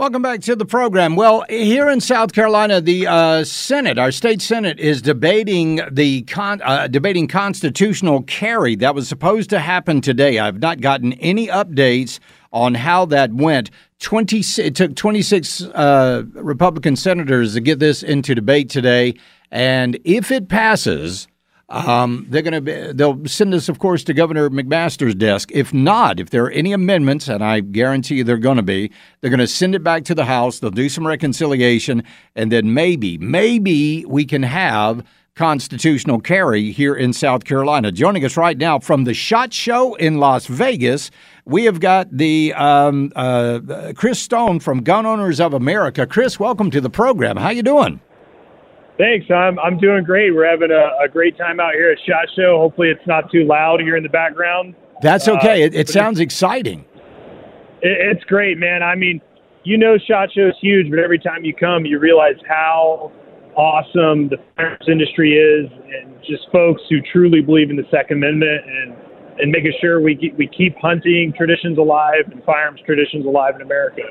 Welcome back to the program. Well, here in South Carolina, the Senate, our state Senate, is debating the debating constitutional carry that was supposed to happen today. I've not gotten any updates on how that went. It took 26 Republican senators to get this into debate today, and if it passes, they'll send this, of course, to Governor McMaster's desk. If not, if there are any amendments, and I guarantee you they're going to be, they're going to send it back to the House. They'll do some reconciliation, and then maybe we can have constitutional carry here in South Carolina. Joining us right now from the SHOT Show in Las Vegas, we have got the Chris Stone from Gun Owners of America. Chris, welcome to the program. How you doing? Thanks. I'm doing great. We're having a great time out here at SHOT Show. Hopefully it's not too loud here in the background. That's okay. It sounds exciting. It's great, man. I mean, SHOT Show is huge, but every time you come, you realize how awesome the firearms industry is and just folks who truly believe in the Second Amendment and making sure we keep hunting traditions alive and firearms traditions alive in America.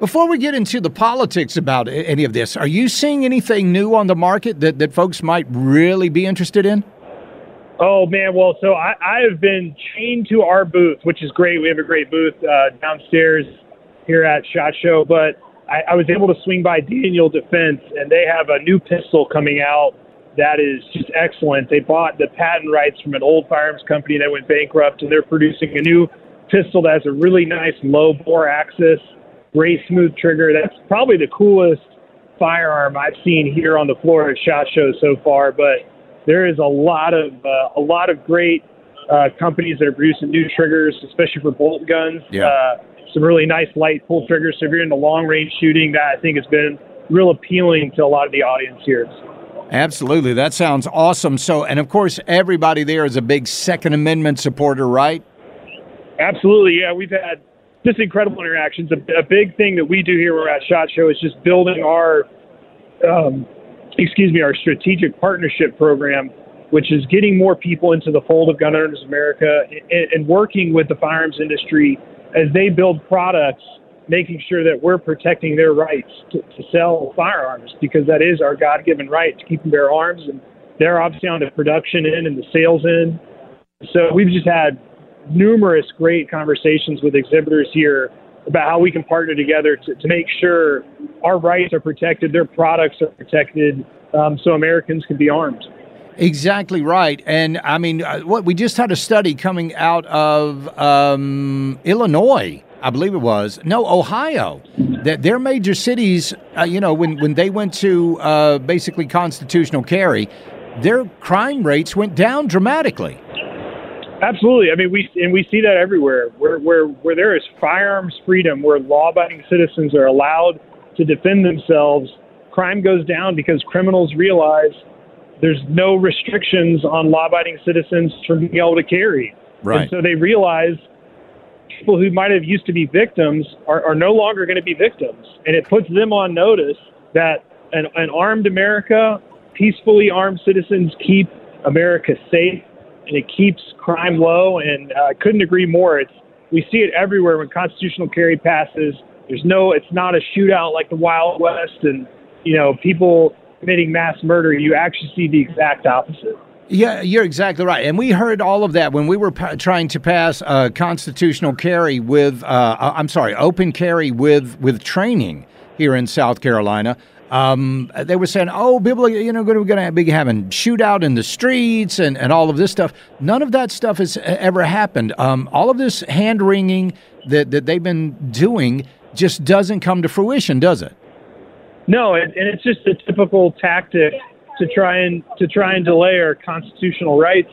Before we get into the politics about any of this, are you seeing anything new on the market that folks might really be interested in? Oh, man. Well, so I have been chained to our booth, which is great. We have a great booth downstairs here at SHOT Show. But I was able to swing by Daniel Defense, and they have a new pistol coming out that is just excellent. They bought the patent rights from an old firearms company that went bankrupt, and they're producing a new pistol that has a really nice low bore axis, great smooth trigger. That's probably the coolest firearm I've seen here on the floor at SHOT Show so far. But there is a lot of great companies that are producing new triggers, especially for bolt guns. Yeah. Some really nice light pull triggers. So if you're into long range shooting, that I think has been real appealing to a lot of the audience here. Absolutely. That sounds awesome. So, and of course, everybody there is a big Second Amendment supporter, right? Absolutely. Yeah, we've had just incredible interactions. A big thing that we do here we're at SHOT Show is just building our strategic partnership program, which is getting more people into the fold of Gun Owners of America and working with the firearms industry as they build products, making sure that we're protecting their rights to sell firearms, because that is our God-given right to keep and bear arms. And they're obviously on the production end and the sales end. So we've just had numerous great conversations with exhibitors here about how we can partner together to make sure our rights are protected, their products are protected, so Americans can be armed. Exactly right. And I mean, what we just had a study coming out of Illinois, I believe it was. No, Ohio, that their major cities, when they went to basically constitutional carry, their crime rates went down dramatically. Absolutely. I mean, we see that everywhere. Where there is firearms freedom, where law-abiding citizens are allowed to defend themselves, crime goes down because criminals realize there's no restrictions on law-abiding citizens from being able to carry. Right. And so they realize people who might have used to be victims are no longer going to be victims. And it puts them on notice that an armed America, peacefully armed citizens keep America safe, and it keeps crime low, and I couldn't agree more. We see it everywhere when constitutional carry passes. It's not a shootout like the Wild West and, people committing mass murder. You actually see the exact opposite. Yeah, you're exactly right. And we heard all of that when we were trying to pass constitutional carry with, open carry with training here in South Carolina. They were saying, oh, people are we're going to be having shootout in the streets and all of this stuff. None of that stuff has ever happened. All of this hand-wringing that they've been doing just doesn't come to fruition, does it? No, and it's just a typical tactic to try and delay our constitutional rights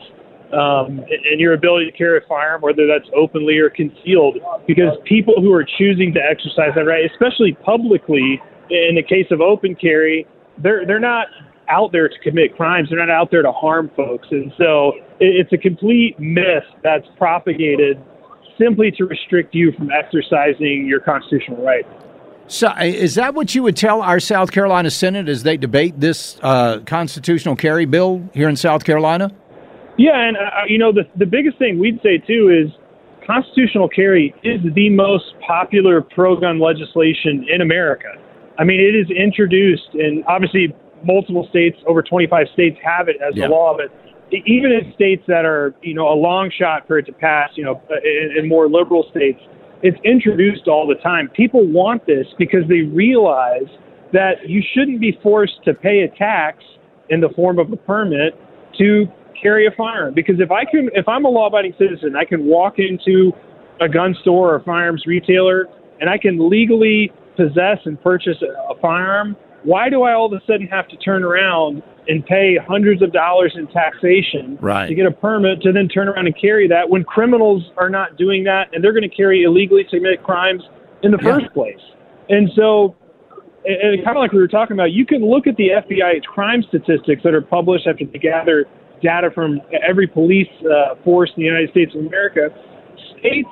and your ability to carry a firearm, whether that's openly or concealed, because people who are choosing to exercise that right, especially publicly, in the case of open carry, they're not out there to commit crimes. They're not out there to harm folks. And so it's a complete myth that's propagated simply to restrict you from exercising your constitutional right. So is that what you would tell our South Carolina Senate as they debate this constitutional carry bill here in South Carolina? Yeah, and the biggest thing we'd say, too, is constitutional carry is the most popular pro-gun legislation in America. I mean, it is introduced, and obviously multiple states, over 25 states have it as the law, but even in states that are, you know, a long shot for it to pass, you know, in more liberal states, it's introduced all the time. People want this because they realize that you shouldn't be forced to pay a tax in the form of a permit to carry a firearm. Because if I'm a law-abiding citizen, I can walk into a gun store or a firearms retailer and I can legally possess and purchase a firearm. Why do I all of a sudden have to turn around and pay hundreds of dollars in taxation to get a permit to then turn around and carry that when criminals are not doing that and they're going to carry illegally to commit crimes in the first place? And so, and kind of like we were talking about, you can look at the FBI crime statistics that are published after they gather data from every police force in the United States of America. States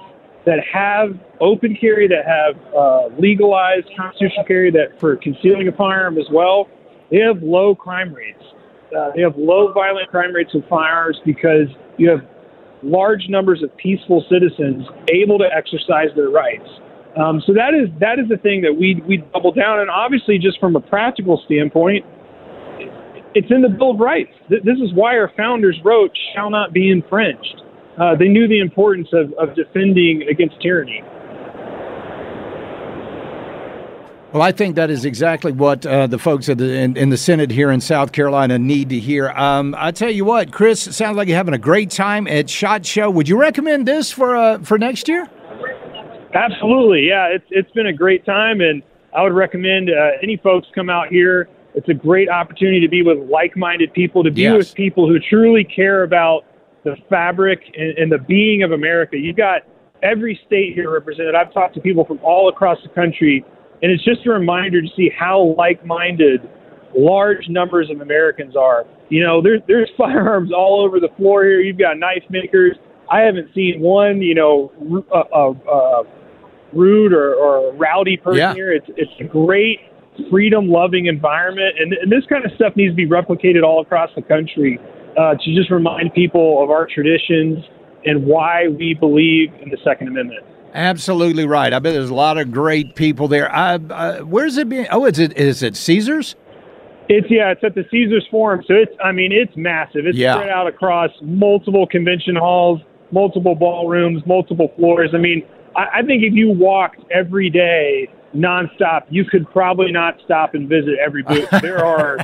that have open carry, that have legalized constitutional carry, that for concealing a firearm as well, they have low crime rates. They have low violent crime rates with firearms because you have large numbers of peaceful citizens able to exercise their rights. So that is the thing that we double down. And obviously, just from a practical standpoint, it's in the Bill of Rights. This is why our founders wrote, "Shall not be infringed." They knew the importance of defending against tyranny. Well, I think that is exactly what the folks in the Senate here in South Carolina need to hear. I tell you what, Chris, it sounds like you're having a great time at SHOT Show. Would you recommend this for next year? Absolutely, yeah. It's been a great time, and I would recommend any folks come out here. It's a great opportunity to be with like-minded people, to be with people who truly care about the fabric and the being of America. You've got every state here represented. I've talked to people from all across the country, and it's just a reminder to see how like-minded large numbers of Americans are. You know, there's firearms all over the floor here. You've got knife makers. I haven't seen one, you know, rude or rowdy person here. It's a great freedom-loving environment, and this kind of stuff needs to be replicated all across the country. To just remind people of our traditions and why we believe in the Second Amendment. Absolutely right. I bet there's a lot of great people there. Where's it being? Oh, is it Caesars? It's at the Caesars Forum. So it's massive. It's spread out across multiple convention halls, multiple ballrooms, multiple floors. I mean, I think if you walked every day nonstop, you could probably not stop and visit every booth. There are.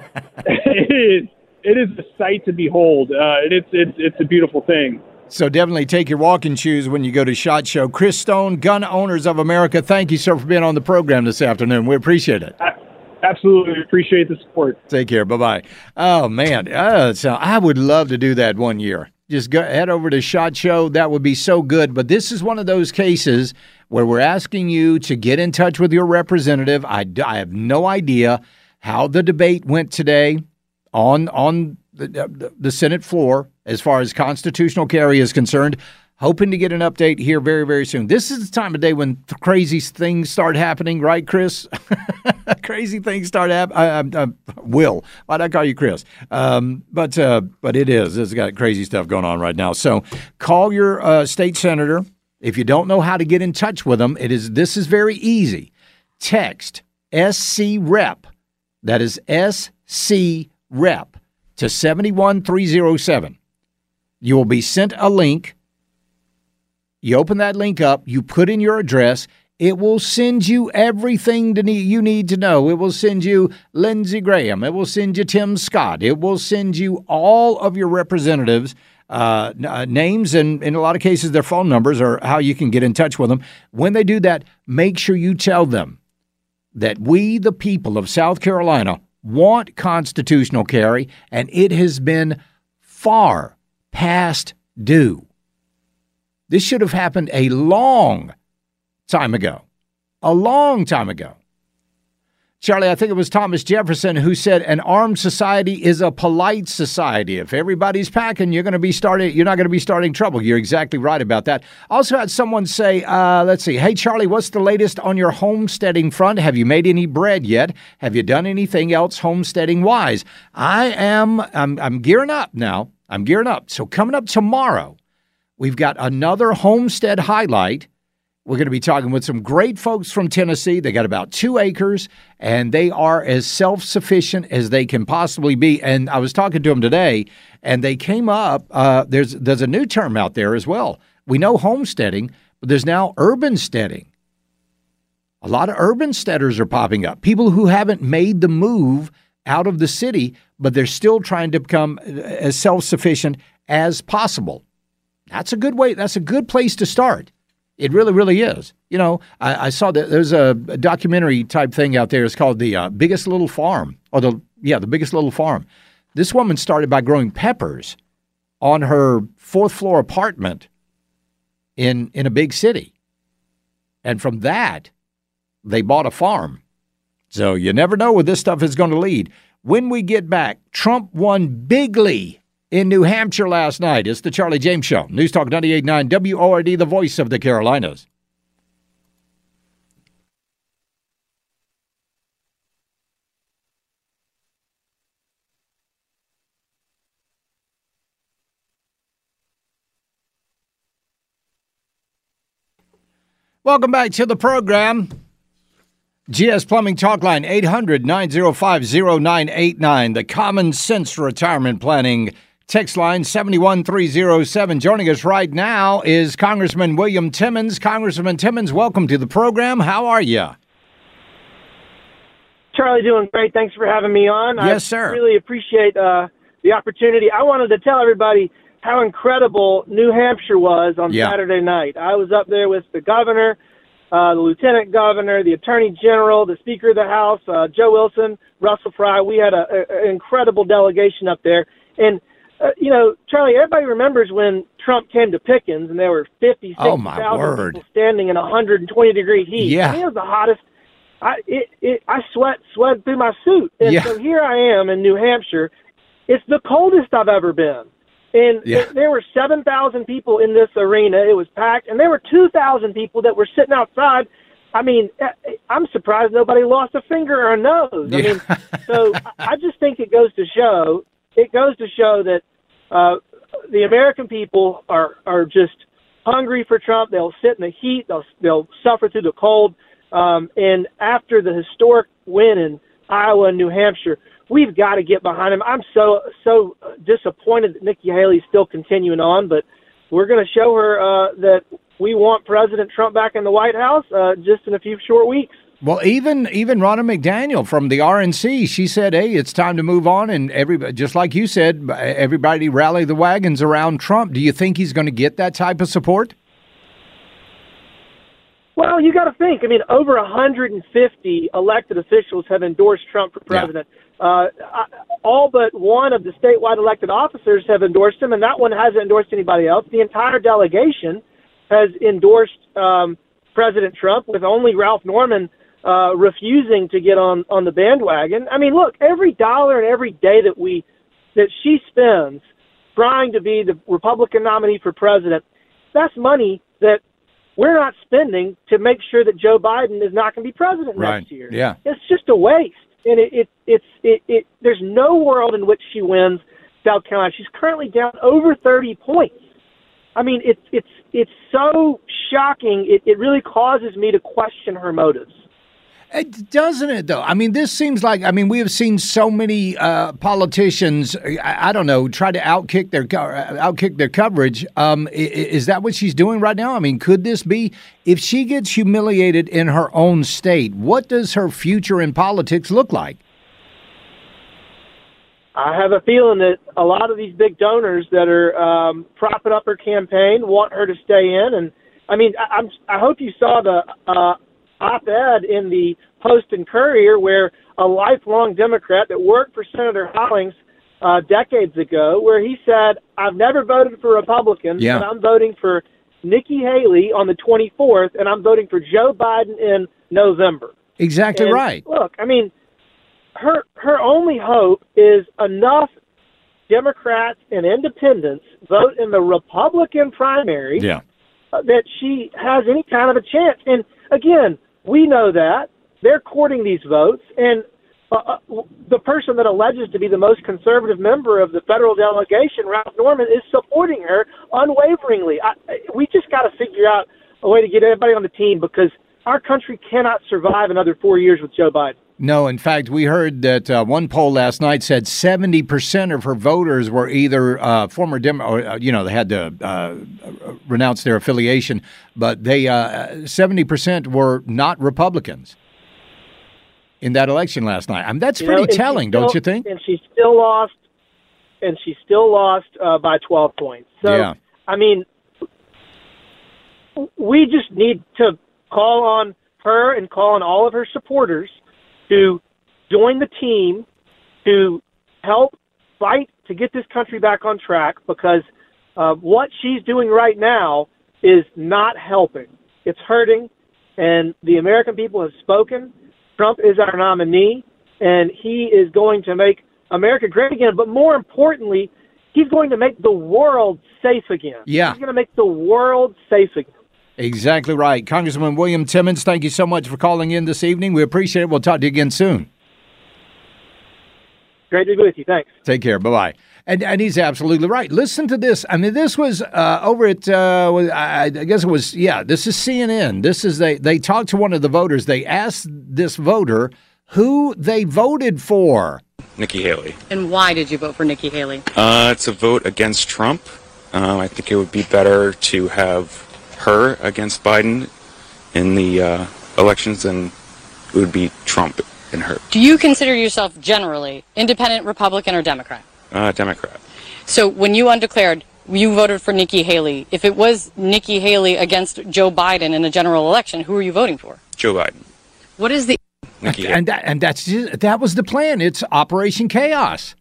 It is a sight to behold. It's a beautiful thing. So definitely take your walking shoes when you go to SHOT Show. Chris Stone, Gun Owners of America, thank you, sir, for being on the program this afternoon. We appreciate it. Absolutely appreciate the support. Take care. Bye-bye. Oh, man. So I would love to do that one year. Just head over to SHOT Show. That would be so good. But this is one of those cases where we're asking you to get in touch with your representative. I have no idea how the debate went today on the Senate floor as far as constitutional carry is concerned. Hoping to get an update here very, very soon. This is the time of day when crazy things start happening, right, Chris? Crazy things start happening. Will. Why'd I call you Chris? But it is. It's got crazy stuff going on right now. So call your state senator. If you don't know how to get in touch with them, this is very easy. Text SC-REP. That is SC-REP to 71307. You will be sent a link. You open that link up, you put in your address, it will send you everything you need to know. It will send you Lindsey Graham. It will send you Tim Scott. It will send you all of your representatives' names, and in a lot of cases their phone numbers or how you can get in touch with them. When they do that, make sure you tell them that we, the people of South Carolina, want constitutional carry, and it has been far past due. This should have happened a long time ago. Charlie, I think it was Thomas Jefferson who said an armed society is a polite society. If everybody's packing, you're not going to be starting trouble. You're exactly right about that. Also had someone say, let's see, hey, Charlie, what's the latest on your homesteading front? Have you made any bread yet? Have you done anything else homesteading-wise? I'm gearing up now. So coming up tomorrow, We've got another homestead highlight. We're going to be talking with some great folks from Tennessee. They got about 2 acres, and they are as self-sufficient as they can possibly be. And I was talking to them today, and they came up. There's a new term out there as well. We know homesteading, but there's now urban steading. A lot of urban steaders are popping up, people who haven't made the move out of the city, but they're still trying to become as self-sufficient as possible. That's a good way. That's a good place to start. It really, really is. You know, I saw that there's a documentary type thing out there. It's called The Biggest Little Farm, or The Biggest Little Farm. This woman started by growing peppers on her 4th floor apartment in a big city. And from that, they bought a farm. So you never know where this stuff is going to lead. When we get back, Trump won bigly in New Hampshire last night. It's the Charlie James Show. News Talk 98.9 WORD, the voice of the Carolinas. Welcome back to the program. GS Plumbing Talk Line, 800-905-0989. The Common Sense Retirement Planning text line 71307. Joining us right now is Congressman William Timmons. Congressman Timmons, welcome to the program. How are you? Charlie, doing great. Thanks for having me on. Yes, sir. I really appreciate the opportunity. I wanted to tell everybody how incredible New Hampshire was on Saturday night. I was up there with the governor, the lieutenant governor, the attorney general, the speaker of the House, Joe Wilson, Russell Frye. We had an incredible delegation up there. And you know, Charlie, everybody remembers when Trump came to Pickens and there were 56,000 people standing in 120-degree heat. Yeah. I mean, it was the hottest. I sweat through my suit. And so here I am in New Hampshire. It's the coldest I've ever been. And there were 7,000 people in this arena. It was packed. And there were 2,000 people that were sitting outside. I mean, I'm surprised nobody lost a finger or a nose. I mean, so I just think it goes to show – that the American people are just hungry for Trump. They'll sit in the heat. They'll suffer through the cold. And after the historic win in Iowa and New Hampshire, we've got to get behind him. I'm so disappointed that Nikki Haley's still continuing on, but we're going to show her that we want President Trump back in the White House just in a few short weeks. Well, even Ronna McDaniel from the RNC, she said, hey, it's time to move on. And everybody, just like you said, everybody rally the wagons around Trump. Do you think he's going to get that type of support? Well, you got to think. I mean, over 150 elected officials have endorsed Trump for president. Yeah. All but one of the statewide elected officers have endorsed him, and that one hasn't endorsed anybody else. The entire delegation has endorsed President Trump, with only Ralph Norman refusing to get on the bandwagon. I mean, look, every dollar and every day that she spends trying to be the Republican nominee for president, that's money that we're not spending to make sure that Joe Biden is not going to be president next year. Yeah. It's just a waste. And it's there's no world in which she wins South Carolina. She's currently down over 30 points. I mean, it's so shocking. It really causes me to question her motives. Doesn't it, though? I mean, this seems like, I mean, we have seen so many politicians, I don't know, try to outkick their coverage. Is that what she's doing right now? I mean, could this be, if she gets humiliated in her own state, what does her future in politics look like? I have a feeling that a lot of these big donors that are propping up her campaign want her to stay in. And, I mean, I hope you saw the op-ed in the Post and Courier where a lifelong Democrat that worked for Senator Hollings decades ago, where he said, I've never voted for Republicans, but I'm voting for Nikki Haley on the 24th, and I'm voting for Joe Biden in November. Exactly and right. Look, I mean, her only hope is enough Democrats and independents vote in the Republican primary that she has any kind of a chance. And, again, we know that. They're courting these votes. And the person that alleges to be the most conservative member of the federal delegation, Ralph Norman, is supporting her unwaveringly. We just got to figure out a way to get everybody on the team, because our country cannot survive another 4 years with Joe Biden. No, in fact, we heard that one poll last night said 70% of her voters were either former Democrat, you know, they had to renounce their affiliation, but they 70% were not Republicans in that election last night. I mean, that's pretty telling, don't you think? And she still lost, by 12 points. So, yeah. I mean, we just need to call on her and call on all of her supporters to join the team, to help fight to get this country back on track, because what she's doing right now is not helping. It's hurting, and the American people have spoken. Trump is our nominee, and he is going to make America great again. But more importantly, he's going to make the world safe again. Yeah. He's going to make the world safe again. Exactly right. Congressman William Timmons, thank you so much for calling in this evening. We appreciate it. We'll talk to you again soon. Great to be with you. Thanks. Take care. Bye-bye. And he's absolutely right. Listen to this. I mean, this was over at, I guess it was, yeah, this is CNN. This is, they talked to one of the voters. They asked this voter who they voted for. Nikki Haley. And why did you vote for Nikki Haley? It's a vote against Trump. I think it would be better to have her against Biden in the elections, and it would be Trump and her. Do you consider yourself generally independent, Republican, or Democrat? Democrat. So when you undeclared, you voted for Nikki Haley. If it was Nikki Haley against Joe Biden in a general election, who are you voting for? Joe Biden. What is the... Nikki Haley. That was the plan. It's Operation Chaos.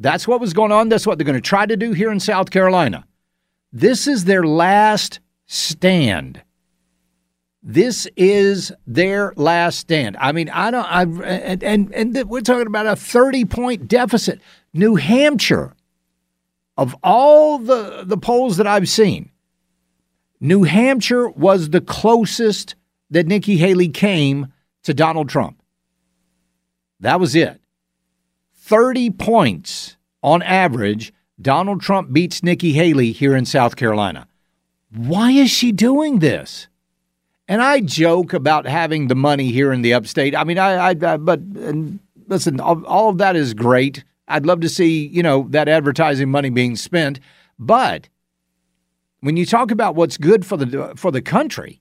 That's what was going on. That's what they're going to try to do here in South Carolina. This is their last stand. This is their last stand. I mean, we're talking about a 30-point deficit. New Hampshire, of all the polls that I've seen, New Hampshire was the closest that Nikki Haley came to Donald Trump. That was it. 30 points on average. Donald Trump beats Nikki Haley here in South Carolina. Why is she doing this? And I joke about having the money here in the upstate. I mean, listen, all of that is great. I'd love to see, you know, that advertising money being spent. But when you talk about what's good for the country,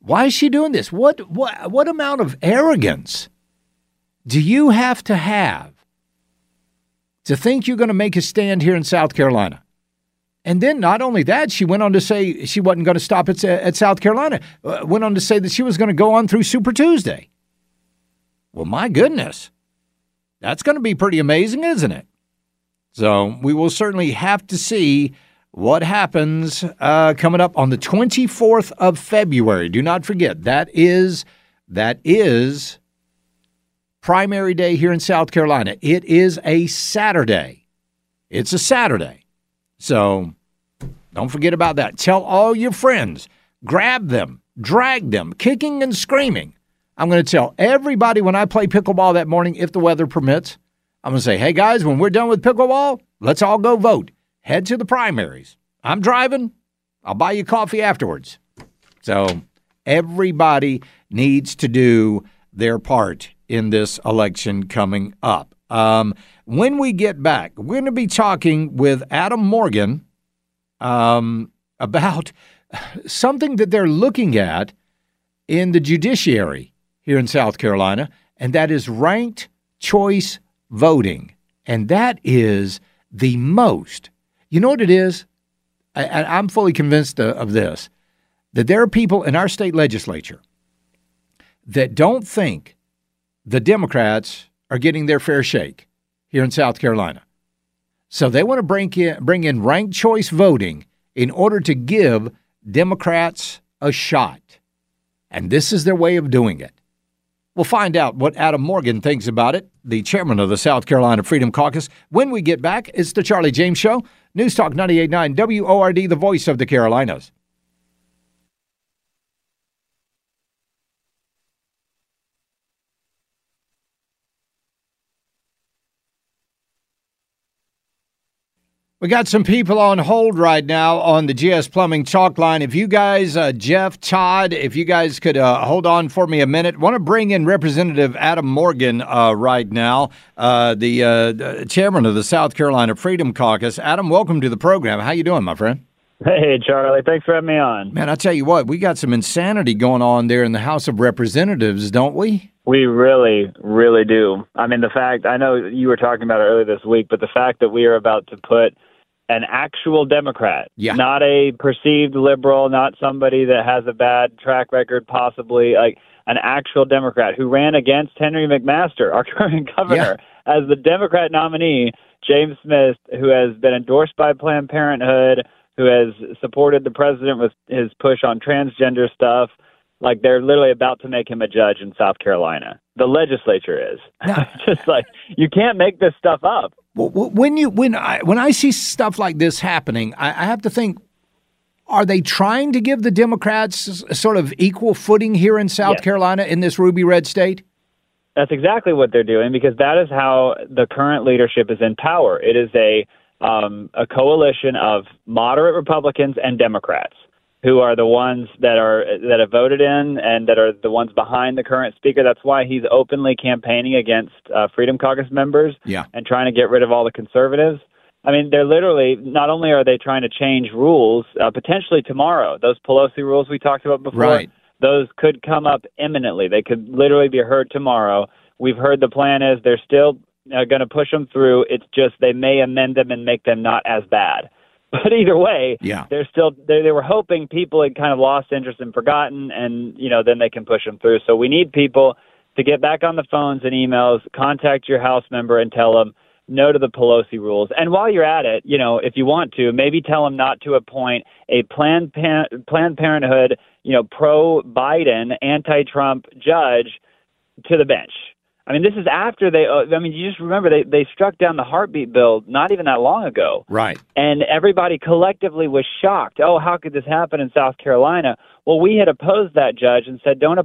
why is she doing this? What amount of arrogance do you have to have to think you're going to make a stand here in South Carolina? And then not only that, she went on to say she wasn't going to stop at South Carolina, went on to say that she was going to go on through Super Tuesday. Well, my goodness, that's going to be pretty amazing, isn't it? So we will certainly have to see what happens coming up on the 24th of February. Do not forget, that is primary day here in South Carolina. It is a Saturday. It's a Saturday. So don't forget about that. Tell all your friends, grab them, drag them, kicking and screaming. I'm going to tell everybody when I play pickleball that morning, if the weather permits, I'm going to say, hey, guys, when we're done with pickleball, let's all go vote. Head to the primaries. I'm driving. I'll buy you coffee afterwards. So everybody needs to do their part in this election coming up. When we get back, we're going to be talking with Adam Morgan about something that they're looking at in the judiciary here in South Carolina, and that is ranked choice voting. And that is the most, you know what it is? I'm fully convinced of this, that there are people in our state legislature that don't think the Democrats are getting their fair shake here in South Carolina. So they want to bring in ranked choice voting in order to give Democrats a shot. And this is their way of doing it. We'll find out what Adam Morgan thinks about it, the chairman of the South Carolina Freedom Caucus. When we get back, it's the Charlie James Show, News Talk 98.9 WORD, the voice of the Carolinas. We got some people on hold right now on the GS Plumbing Chalk Line. If you guys, Jeff, Todd, if you guys could hold on for me a minute. Want to bring in Representative Adam Morgan right now, the chairman of the South Carolina Freedom Caucus. Adam, welcome to the program. How you doing, my friend? Hey, Charlie. Thanks for having me on. Man, I tell you what, we got some insanity going on there in the House of Representatives, don't we? We really, really do. I mean, the fact, I know you were talking about it earlier this week, but the fact that we are about to put an actual Democrat, not a perceived liberal, not somebody that has a bad track record, possibly, like an actual Democrat who ran against Henry McMaster, our current governor, as the Democrat nominee, James Smith, who has been endorsed by Planned Parenthood, who has supported the president with his push on transgender stuff. Like, they're literally about to make him a judge in South Carolina. The legislature is just like, you can't make this stuff up. Well, when I see stuff like this happening, I have to think, are they trying to give the Democrats sort of equal footing here in South Carolina in this ruby red state? That's exactly what they're doing, because that is how the current leadership is in power. It is a coalition of moderate Republicans and Democrats, who are the ones that have voted in and that are the ones behind the current speaker. That's why he's openly campaigning against Freedom Caucus members and trying to get rid of all the conservatives. I mean, they're literally, not only are they trying to change rules, potentially tomorrow, those Pelosi rules we talked about before, those could come up imminently. They could literally be heard tomorrow. We've heard the plan is they're still going to push them through. It's just they may amend them and make them not as bad. But either way, they're still they were hoping people had kind of lost interest and forgotten, and then they can push them through. So we need people to get back on the phones and emails, contact your House member and tell them no to the Pelosi rules. And while you're at it, if you want to, maybe tell them not to appoint a Planned Parenthood, pro-Biden, anti-Trump judge to the bench. I mean, this is after they, you just remember they struck down the heartbeat bill not even that long ago. Right. And everybody collectively was shocked. Oh, how could this happen in South Carolina? Well, we had opposed that judge and said, don't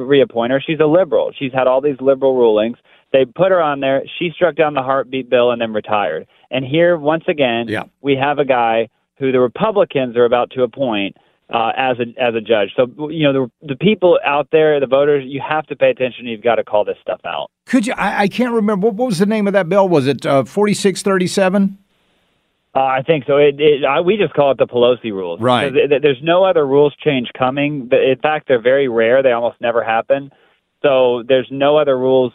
reappoint her. She's a liberal. She's had all these liberal rulings. They put her on there. She struck down the heartbeat bill and then retired. And here, once again, we have a guy who the Republicans are about to appoint as a judge. So, the people out there, the voters, you have to pay attention. You've got to call this stuff out. Could you? I can't remember. What was the name of that bill? Was it 4637? I think so. We just call it the Pelosi rules. Right. So there's no other rules change coming. In fact, they're very rare. They almost never happen. So there's no other rules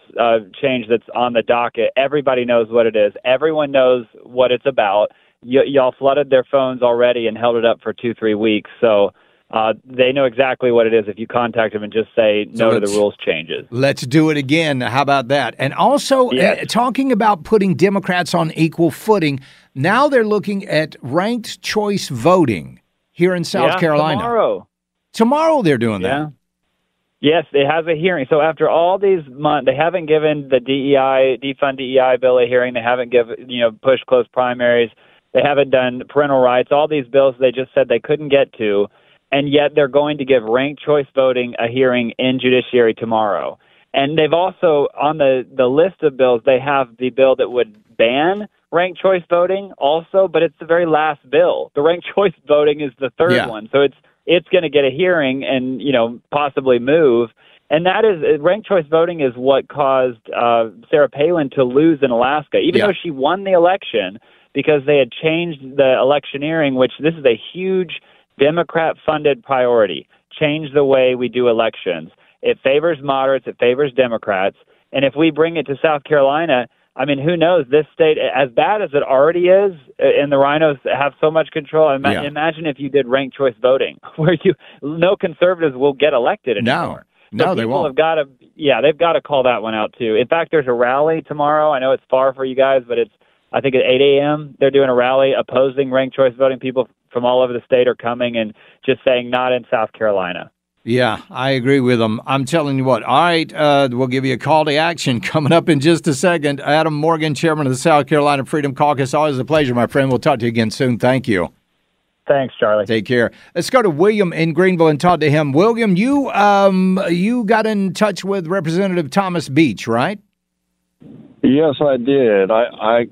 change that's on the docket. Everybody knows what it is. Everyone knows what it's about. Y'all flooded their phones already and held it up for 2-3 weeks. So they know exactly what it is if you contact them and just say no to the rules changes. Let's do it again. How about that? And also talking about putting Democrats on equal footing, now they're looking at ranked choice voting here in South Carolina. Tomorrow they're doing that. Yes, they have a hearing. So after all these months, they haven't given the defund DEI bill a hearing. They haven't given, pushed closed primaries. They haven't done parental rights, all these bills they just said they couldn't get to, and yet they're going to give ranked choice voting a hearing in Judiciary tomorrow. And they've also, on the list of bills, they have the bill that would ban ranked choice voting also, but it's the very last bill. The ranked choice voting is the third one, so it's going to get a hearing and possibly move. And that is, ranked choice voting is what caused Sarah Palin to lose in Alaska, even though she won the election, because they had changed the electioneering, which this is a huge Democrat-funded priority. Change the way we do elections. It favors moderates. It favors Democrats. And if we bring it to South Carolina, I mean, who knows? This state, as bad as it already is, and the rhinos have so much control. Imagine if you did ranked choice voting, where no conservatives will get elected anymore. No, they won't. They've got to call that one out, too. In fact, there's a rally tomorrow. I know it's far for you guys, but it's, I think at 8 a.m., they're doing a rally opposing ranked choice voting. People from all over the state are coming and just saying not in South Carolina. Yeah, I agree with them. I'm telling you what. All right, we'll give you a call to action coming up in just a second. Adam Morgan, chairman of the South Carolina Freedom Caucus. Always a pleasure, my friend. We'll talk to you again soon. Thank you. Thanks, Charlie. Take care. Let's go to William in Greenville and talk to him. William, you got in touch with Representative Thomas Beach, right? Yes, I did. I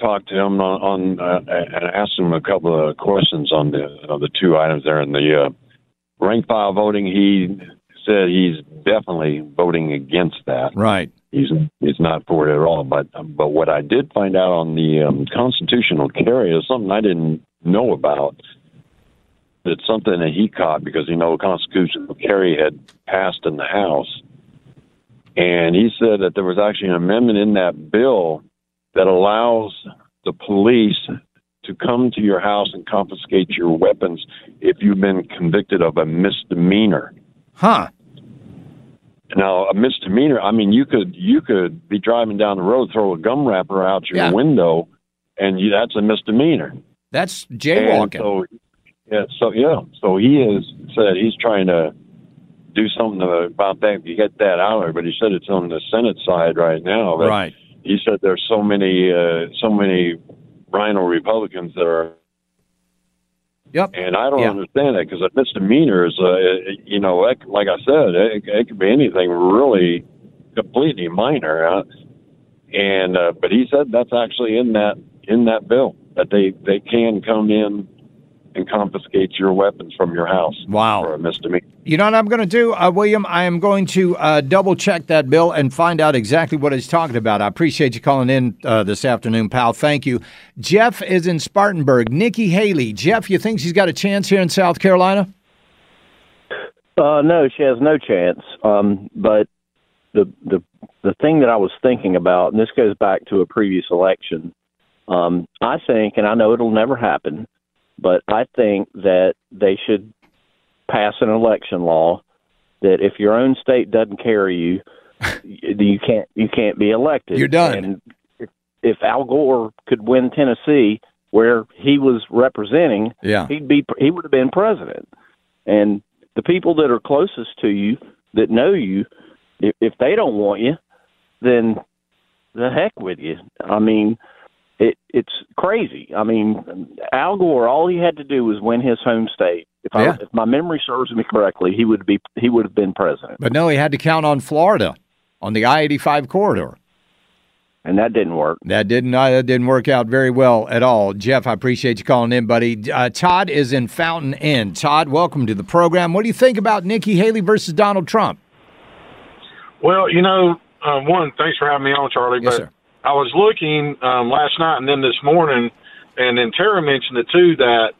talked to him and asked him a couple of questions on the two items there. In the rank file voting, he said he's definitely voting against that. Right. He's not for it at all. But what I did find out on the constitutional carry is something I didn't know about. It's something that he caught because, you know, constitutional carry had passed in the House. And he said that there was actually an amendment in that bill that allows the police to come to your house and confiscate your weapons if you've been convicted of a misdemeanor. Huh. Now, a misdemeanor, I mean, you could be driving down the road, throw a gum wrapper out your window, and that's a misdemeanor. That's jaywalking. So he has said he's trying to do something about that, to get that out of there. But he said it's on the Senate side right now. But right. He said there's so many rhino Republicans that are. Yep. And I don't understand that, because a misdemeanor is, you know, like I said, it could be anything really completely minor. But he said that's actually in that bill, that they can come in and confiscate your weapons from your house. Wow. For a misdemeanor. You know what I'm going to do, William? I am going to double-check that bill and find out exactly what it's talking about. I appreciate you calling in this afternoon, pal. Thank you. Jeff is in Spartanburg. Nikki Haley. Jeff, you think she's got a chance here in South Carolina? No, she has no chance. But the thing that I was thinking about, and this goes back to a previous election, I think, and I know it'll never happen, but I think that they should pass an election law that if your own state doesn't carry you, you can't be elected. You're done. And if Al Gore could win Tennessee, where he was representing, he would have been president. And the people that are closest to you, that know you, if they don't want you, then the heck with you. I mean, it's crazy. I mean, Al Gore, all he had to do was win his home state. If my memory serves me correctly, he would have been president. But no, he had to count on Florida, on the I-85 corridor, and that didn't work. That didn't work out very well at all. Jeff, I appreciate you calling in, buddy. Todd is in Fountain Inn. Todd, welcome to the program. What do you think about Nikki Haley versus Donald Trump? Well, you know, one, thanks for having me on, Charlie. Yes, sir. I was looking last night and then this morning, and then Tara mentioned it too, that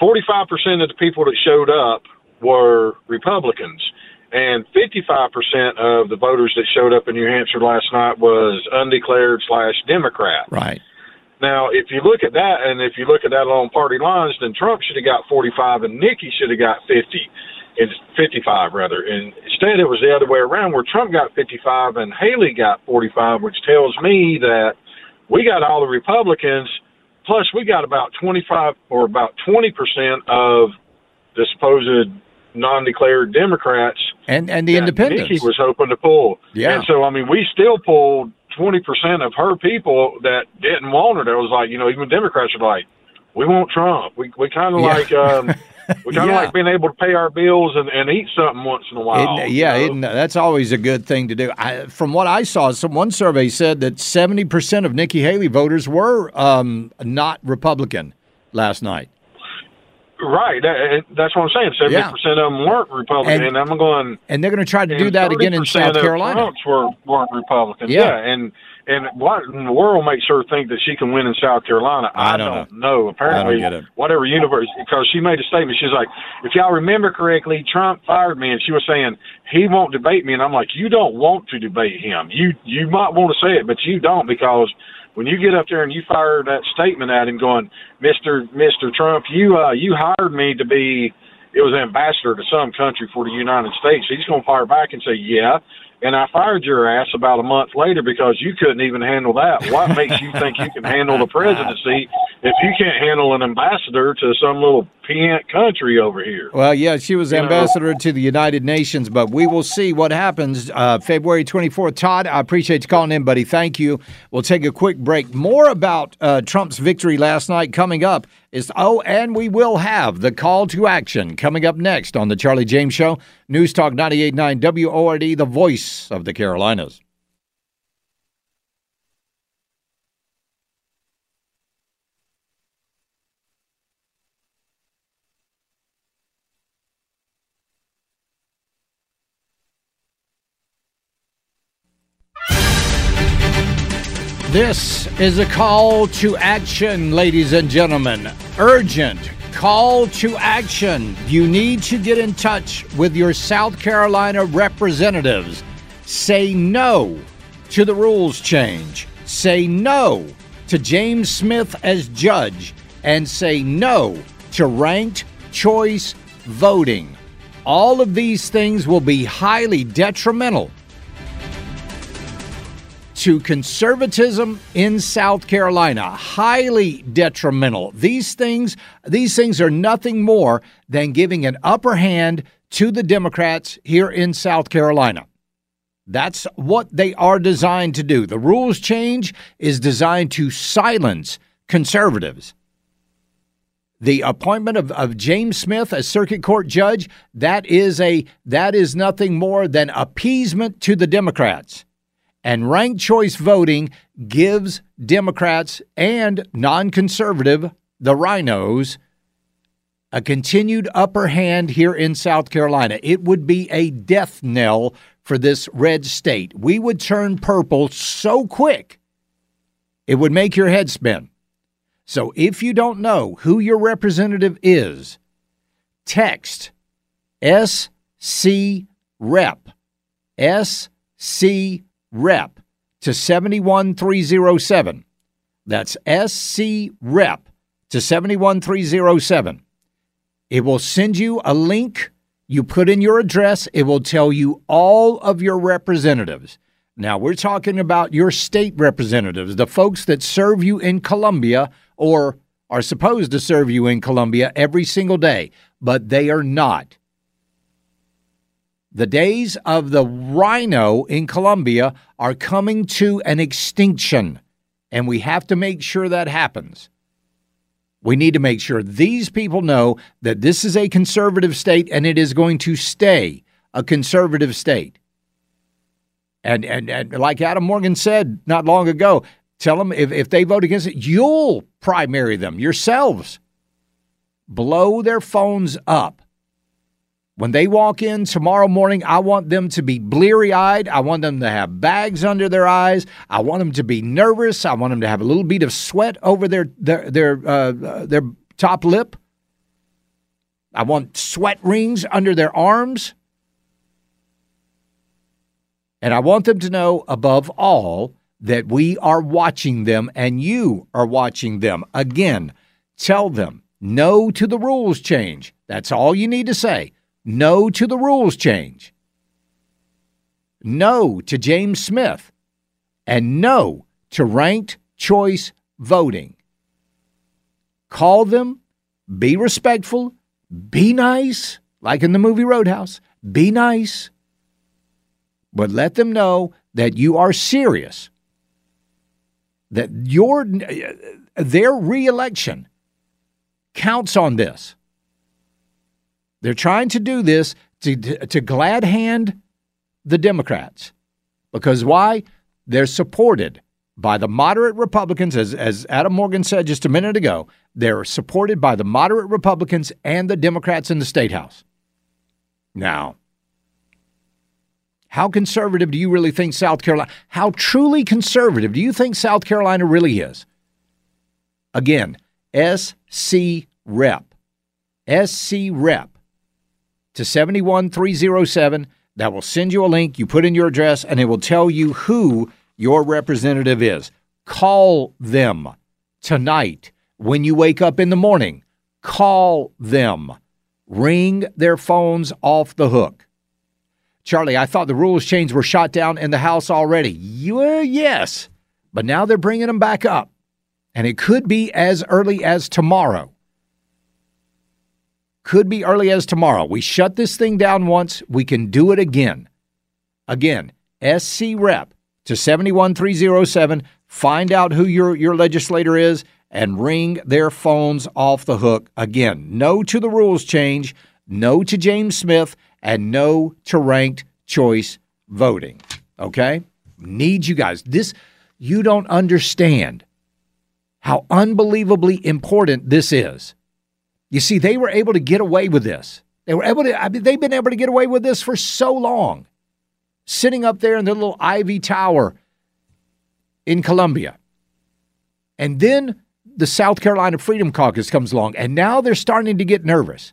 45% of the people that showed up were Republicans, and 55% of the voters that showed up in New Hampshire last night was undeclared/Democrat. Right. Now, if you look at that, and if you look at that along party lines, then Trump should have got 45 and Nikki should have got 55 rather. And instead, it was the other way around, where Trump got 55 and Haley got 45, which tells me that we got all the Republicans, plus we got about 25 or about 20% of the supposed non-declared Democrats. And the independents. Nikki was hoping to pull. Yeah. And so, I mean, we still pulled 20% of her people that didn't want her. That was like, you know, even Democrats are like, we want Trump. We kind of like... We kind of like being able to pay our bills and eat something once in a while. That's always a good thing to do. From what I saw, one survey said that 70% of Nikki Haley voters were not Republican last night. Right. That's what I'm saying. 70% of them weren't Republican. And I'm going. And they're going to try to do that again in South Carolina. 30% of Trump's weren't Republican. And what in the world makes her think that she can win in South Carolina? I don't know. Apparently, I don't get it. Whatever universe, because she made a statement. She's like, if y'all remember correctly, Trump fired me, and she was saying, he won't debate me. And I'm like, you don't want to debate him. You might want to say it, but you don't, because when you get up there and you fire that statement at him going, Mr. Trump, you hired me to be, it was an ambassador to some country for the United States. He's going to fire back and say, yeah. And I fired your ass about a month later because you couldn't even handle that. What makes you think you can handle the presidency if you can't handle an ambassador to some little peant country over here? Well, yeah, she was ambassador to the United Nations, but we will see what happens February 24th. Todd, I appreciate you calling in, buddy. Thank you. We'll take a quick break. More about Trump's victory last night coming up. And we will have the call to action coming up next on The Charlie James Show. News Talk 98.9 WORD, the voice of the Carolinas. This is a call to action, ladies and gentlemen. Urgent call to action. You need to get in touch with your South Carolina representatives. Say no to the rules change. Say no to James Smith as judge. And say no to ranked choice voting. All of these things will be highly detrimental to conservatism in South Carolina, highly detrimental. These things are nothing more than giving an upper hand to the Democrats here in South Carolina. That's what they are designed to do. The rules change is designed to silence conservatives. The appointment of James Smith as circuit court judge, that is nothing more than appeasement to the Democrats. And ranked choice voting gives Democrats and non-conservative, the rhinos, a continued upper hand here in South Carolina. It would be a death knell for this red state. We would turn purple so quick, it would make your head spin. So if you don't know who your representative is, text SCREP, SCREP to 71307. That's SCREP to 71307. It will send you a link. You put in your address. It will tell you all of your representatives. Now, we're talking about your state representatives, the folks that serve you in Columbia or are supposed to serve you in Columbia every single day, but they are not. The days of the rhino in Columbia are coming to an extinction, and we have to make sure that happens. We need to make sure these people know that this is a conservative state and it is going to stay a conservative state. And like Adam Morgan said not long ago, tell them if they vote against it, you'll primary them yourselves. Blow their phones up. When they walk in tomorrow morning, I want them to be bleary-eyed. I want them to have bags under their eyes. I want them to be nervous. I want them to have a little bead of sweat over their top lip. I want sweat rings under their arms. And I want them to know, above all, that we are watching them and you are watching them. Again, tell them no to the rules change. That's all you need to say. No to the rules change. No to James Smith. And no to ranked choice voting. Call them. Be respectful. Be nice. Like in the movie Roadhouse. Be nice. But let them know that you are serious. That their reelection counts on this. They're trying to do this to glad hand the Democrats. Because why? They're supported by the moderate Republicans, as Adam Morgan said just a minute ago. They're supported by the moderate Republicans and the Democrats in the State House. Now, how conservative do you really think South Carolina, how truly conservative do you think South Carolina really is? Again, SCREP. SCREP to 71307. That will send you a link. You put in your address, and it will tell you who your representative is. Call them tonight. When you wake up in the morning, call them. Ring their phones off the hook. Charlie, I thought the rules change were shot down in the House already. Yes, but now they're bringing them back up, and it could be as early as tomorrow. We shut this thing down once. We can do it again. Again, SCREP to 71307. Find out who your legislator is and ring their phones off the hook. Again, no to the rules change, no to James Smith, and no to ranked choice voting. Okay? Need you guys. This, you don't understand how unbelievably important this is. You see, they were able to get away with this. They've been able to get away with this for so long, sitting up there in their little ivy tower in Columbia. And then the South Carolina Freedom Caucus comes along, and now they're starting to get nervous.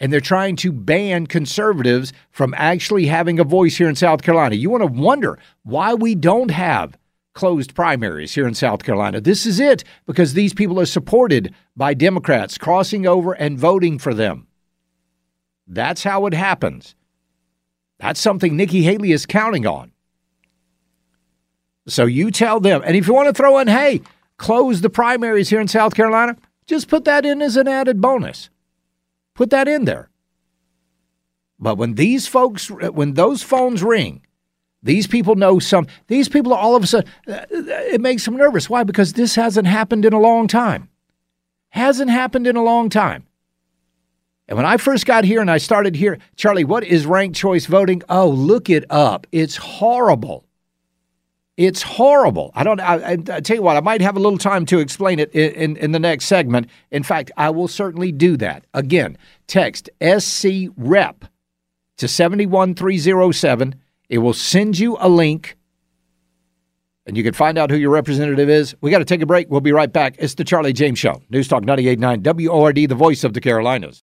And they're trying to ban conservatives from actually having a voice here in South Carolina. You want to wonder why we don't have closed primaries here in South Carolina. This is it, because these people are supported by Democrats crossing over and voting for them. That's how it happens. That's something Nikki Haley is counting on. So you tell them, and if you want to throw in, hey, close the primaries here in South Carolina, just put that in as an added bonus. Put that in there. But when these folks, when those phones ring, these people know some, these people all of a sudden, it makes them nervous. Why? Because this hasn't happened in a long time. Hasn't happened in a long time. And when I first got here and I started here, Charlie, what is ranked choice voting? Oh, look it up. It's horrible. It's horrible. I tell you what, I might have a little time to explain it in the next segment. In fact, I will certainly do that. Again, text SCREP to 71307. It will send you a link, and you can find out who your representative is. We got to take a break. We'll be right back. It's the Charlie James Show. News Talk 98.9 WORD, the voice of the Carolinas.